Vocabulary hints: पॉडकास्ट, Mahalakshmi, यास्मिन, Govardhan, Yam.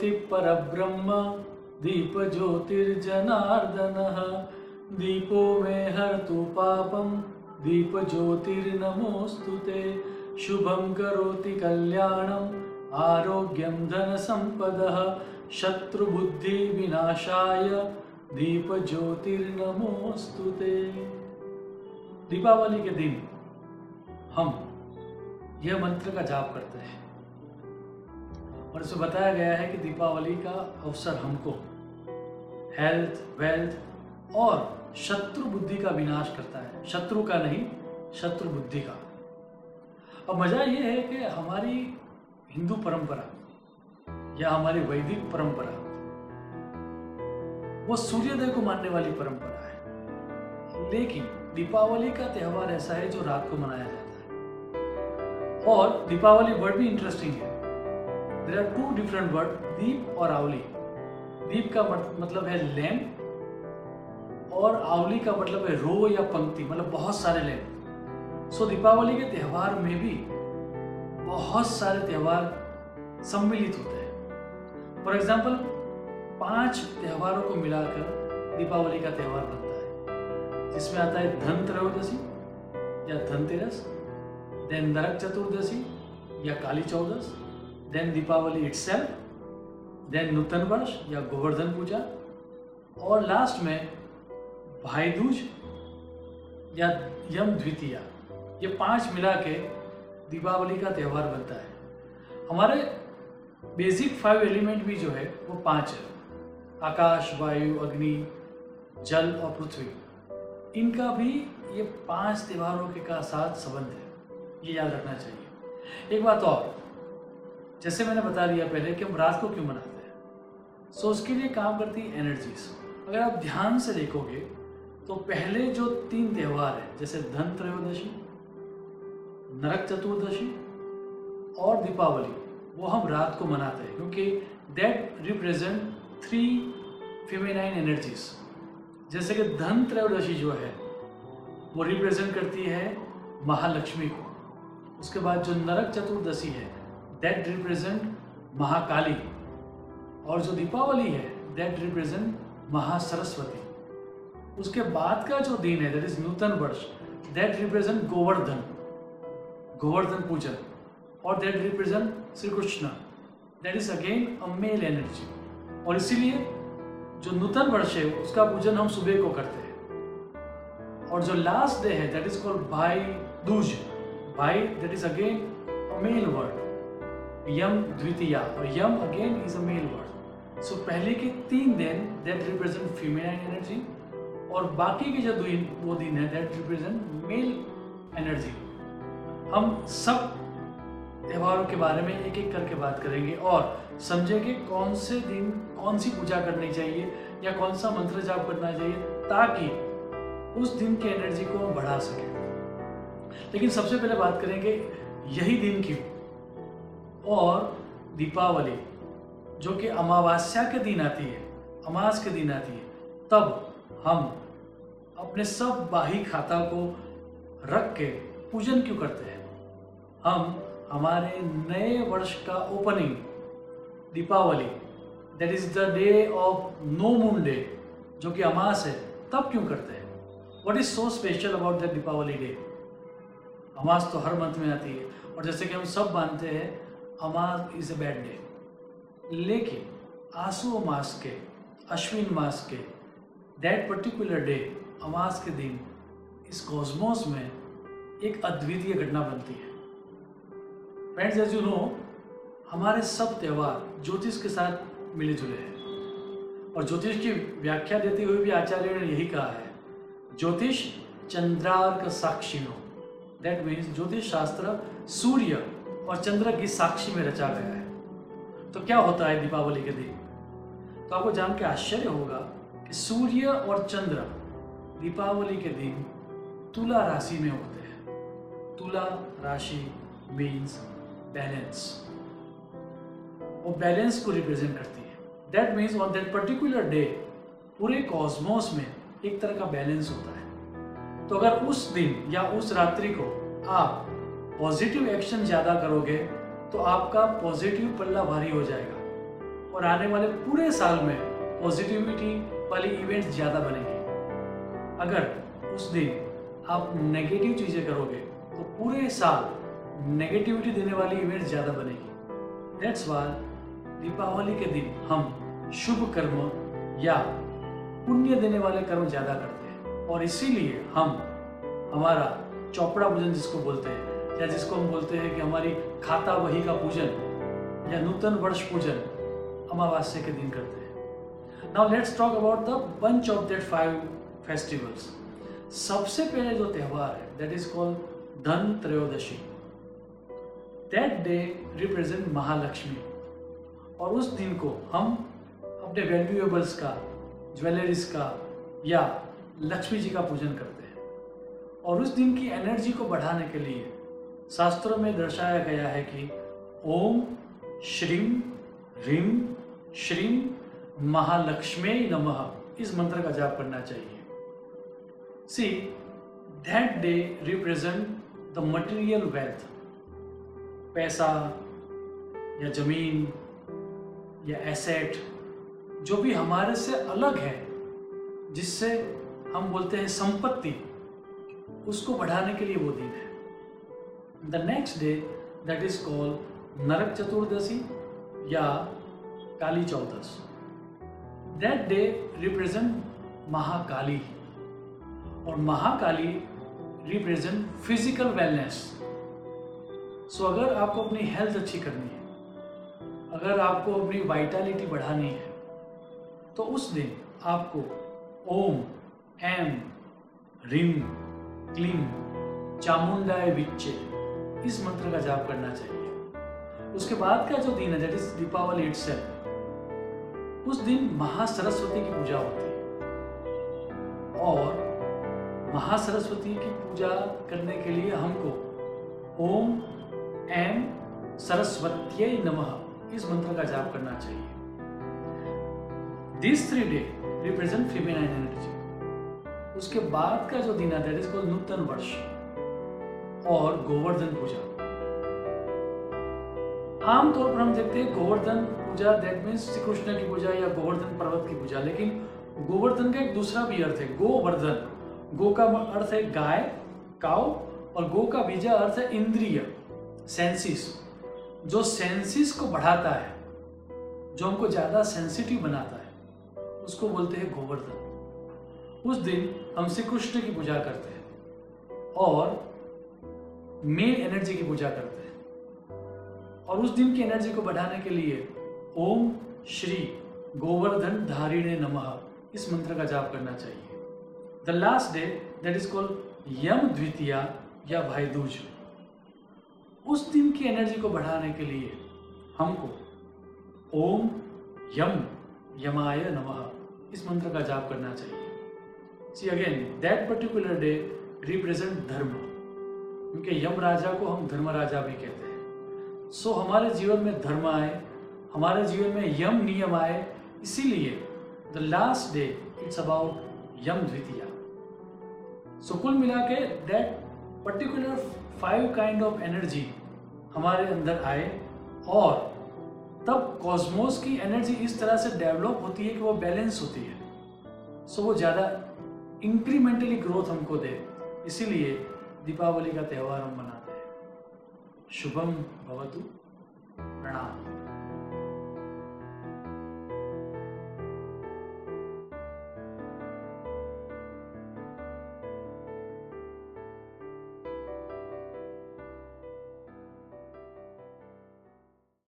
ज्योति परब्रह्म दीप ज्योतिर्जनार्दनः दीपो मे हरतु पापं दीप ज्योतिर्नमोस्तुते शुभं करोति कल्याणं आरोग्यं धनसंपदः शत्रुबुद्धि विनाशाय दीप ज्योतिर्नमोस्तुते। दीपावली के दिन हम यह मंत्र का जाप करते हैं और इसमें बताया गया है कि दीपावली का अवसर हमको हेल्थ, वेल्थ और शत्रु बुद्धि का विनाश करता है। शत्रु का नहीं, शत्रु बुद्धि का। अब मजा यह है कि हमारी हिंदू परंपरा या हमारी वैदिक परंपरा वो सूर्योदय को मानने वाली परंपरा है, लेकिन दीपावली का त्यौहार ऐसा है जो रात को मनाया जाता है। और दीपावली वर्ड भी इंटरेस्टिंग है। There are two different words, दीप और आवली। दीप का मतलब है लैम्प और आवली का मतलब है रो या पंक्ति, मतलब बहुत सारे लैम्प। सो दीपावली के त्यौहार में भी बहुत सारे त्यौहार सम्मिलित होते हैं। फॉर एग्जाम्पल 5 त्यौहारों को मिलाकर दीपावली का त्यौहार बनता है, जिसमें आता है धन त्रयोदशी या धनतेरस, देन नरक चतुर्दशी या Kali Chaudas, then Deepawali itself, then नूतन वर्ष या गोवर्धन पूजा, और लास्ट में भाई दूज या यम द्वितीया। ये 5 मिला के दीपावली का त्यौहार बनता है। हमारे बेसिक 5 एलिमेंट भी जो है वो 5 है, आकाश, वायु, अग्नि, जल और पृथ्वी। इनका भी ये 5 त्योहारों के का साथ संबंध है, ये याद रखना चाहिए। एक बात और, जैसे मैंने बता दिया पहले कि हम रात को क्यों मनाते हैं, सो उसके लिए काम करती है एनर्जीज। अगर आप ध्यान से देखोगे तो पहले जो 3 त्यौहार हैं, जैसे धन त्रयोदशी, नरक चतुर्दशी और दीपावली, वो हम रात को मनाते हैं क्योंकि दैट रिप्रेजेंट 3 फेमिनाइन एनर्जीज। जैसे कि धन त्रयोदशी जो है वो रिप्रेजेंट करती है महालक्ष्मी को, उसके बाद जो नरक चतुर्दशी है दैट रिप्रेजेंट महाकाली, और जो दीपावली है दैट रिप्रेजेंट महासरस्वती। उसके बाद का जो दिन है दैट इज नूतन वर्ष, दैट रिप्रेजेंट गोवर्धन, गोवर्धन पूजा, और that represent Shri Krishna, that is again a male energy. और इसीलिए जो नूतन वर्ष है उसका पूजन हम सुबह को करते हैं। और जो लास्ट डे है that is called Bhai Dooj, bhai that is again a male word, यम द्वितीया, और यम again is a male word. So पहले के 3 दिन दैट रिप्रेजेंट फीमेल एनर्जी और बाकी के जो दो दिन है दैट रिप्रेजेंट मेल एनर्जी। हम सब त्योहारों के बारे में एक एक करके बात करेंगे और समझेंगे कौन से दिन कौन सी पूजा करनी चाहिए या कौन सा मंत्र जाप करना चाहिए, ताकि उस दिन की एनर्जी को हम बढ़ा सकें। लेकिन सबसे पहले बात करेंगे यही दिन की, और दीपावली जो कि अमावस्या के दिन आती है, अमास के दिन आती है, तब हम अपने सब बाही खाता को रख के पूजन क्यों करते हैं? हम हमारे नए वर्ष का opening Deepawali, that is the day of no moon day, जो कि अमास है, तब क्यों करते हैं? What is so special about that Deepawali day? अमास तो हर मंथ में आती है और जैसे कि हम सब मानते हैं अमास इज अ बैड डे, लेकिन आसू मास के, अश्विन मास के दैट पर्टिकुलर डे, अमास के दिन इस कॉस्मोस में एक अद्वितीय घटना बनती है। फ्रेंड्स, एज यू नो, हमारे सब त्यौहार ज्योतिष के साथ मिले जुले हैं और ज्योतिष की व्याख्या देते हुए भी आचार्य ने यही कहा है, ज्योतिष चंद्रार्क साक्षिणो, दैट मीन्स ज्योतिष शास्त्र सूर्य और चंद्र की साक्षी में रचा गया है। तो क्या होता है दीपावली के दिन? तो आपको जान के आश्चर्य होगा कि सूर्य और चंद्र दीपावली के दिन तुला राशि में होते हैं। तुला राशि मीन्स बैलेंस, वो बैलेंस को रिप्रेजेंट करती है। That means on that particular day पूरे कॉस्मोस में एक तरह का बैलेंस होता है। तो अगर उस दिन या उस रात्रि को आप पॉजिटिव एक्शन ज़्यादा करोगे तो आपका पॉजिटिव पल्ला भारी हो जाएगा और आने वाले पूरे साल में पॉजिटिविटी वाले इवेंट्स ज़्यादा बनेंगे। अगर उस दिन आप नेगेटिव चीज़ें करोगे तो पूरे साल नेगेटिविटी देने वाली इवेंट्स ज़्यादा बनेगी। दैट्स वाई दीपावली के दिन हम शुभ कर्म या पुण्य देने वाले कर्म ज़्यादा करते हैं और इसीलिए हम हमारा चौपड़ा पूजन जिसको बोलते हैं या जिसको हम बोलते हैं कि हमारी खाता वही का पूजन या नूतन वर्ष पूजन अमावस्या के दिन करते हैं। Now let's talk about the bunch of that 5 festivals. सबसे पहले जो त्यौहार है that is called Dhan Trayodashi. That day represent Mahalakshmi और उस दिन को हम अपने वैल्यूएबल्स का, ज्वेलरीज का या लक्ष्मी जी का पूजन करते हैं और उस दिन की एनर्जी को बढ़ाने के लिए शास्त्रों में दर्शाया गया है कि ओम श्रीम ह्रीम श्रीम महालक्ष्मी नमः इस मंत्र का जाप करना चाहिए। See that day represent the material wealth. पैसा या जमीन या एसेट जो भी हमारे से अलग है, जिससे हम बोलते हैं संपत्ति, उसको बढ़ाने के लिए वो दिन है। The next day that is called Narak Chaturdashi या Kali Chaudas. That day represent Mahakali और Mahakali represent physical wellness. So अगर आपको अपनी हेल्थ अच्छी करनी है, अगर आपको अपनी वाइटालिटी बढ़ानी है, तो उस दिन आपको ओम एम ह्रीम क्लीम चामुंडाए विच्चे इस मंत्र का जाप करना चाहिए। उसके बाद का जो दिन है दैट इज दीपावली इटसेल्फ। उस दिन महासरस्वती की पूजा होती है और महासरस्वती की पूजा करने के लिए हमको ओम एम सरस्वत्यै नमः इस मंत्र का जाप करना चाहिए। This 3 day represent female energy. उसके बाद का जो दिन है दैट इज कॉल्ड नूतन वर्ष और गोवर्धन पूजा। आमतौर पर हम देखते हैं गोवर्धन पूजा दैट मीन्स श्री कृष्ण की पूजा या गोवर्धन पर्वत की पूजा, लेकिन गोवर्धन का एक दूसरा भी अर्थ है गोवर्धन। गो का अर्थ है गाय, काऊ, और गो का बीजा अर्थ है इंद्रिय, सेंसिस। जो सेंसिस को बढ़ाता है, जो हमको ज्यादा सेंसिटिव बनाता है, उसको बोलते हैं गोवर्धन। उस दिन हम श्री कृष्ण की पूजा करते हैं और मेल एनर्जी की पूजा करते हैं और उस दिन की एनर्जी को बढ़ाने के लिए ओम श्री गोवर्धन धारिणे नमः इस मंत्र का जाप करना चाहिए। The last day that is called यम द्वितीया या भाई दूज। उस दिन की एनर्जी को बढ़ाने के लिए हमको ओम यम यमाय नमः इस मंत्र का जाप करना चाहिए। See again, that particular day represent धर्म, क्योंकि यम राजा को हम धर्म राजा भी कहते हैं। सो हमारे जीवन में धर्म आए, हमारे जीवन में यम नियम आए, इसीलिए the last day it's about यम द्वितीया। सो कुल मिला के that particular 5 kind of energy हमारे अंदर आए और तब कॉस्मोस की एनर्जी इस तरह से डेवलप होती है कि वो बैलेंस होती है। सो वो ज़्यादा इंक्रीमेंटली ग्रोथ हमको दे, इसीलिए दीपावली का त्यौहार हम मनाते हैं। शुभम भवतु। प्रणाम।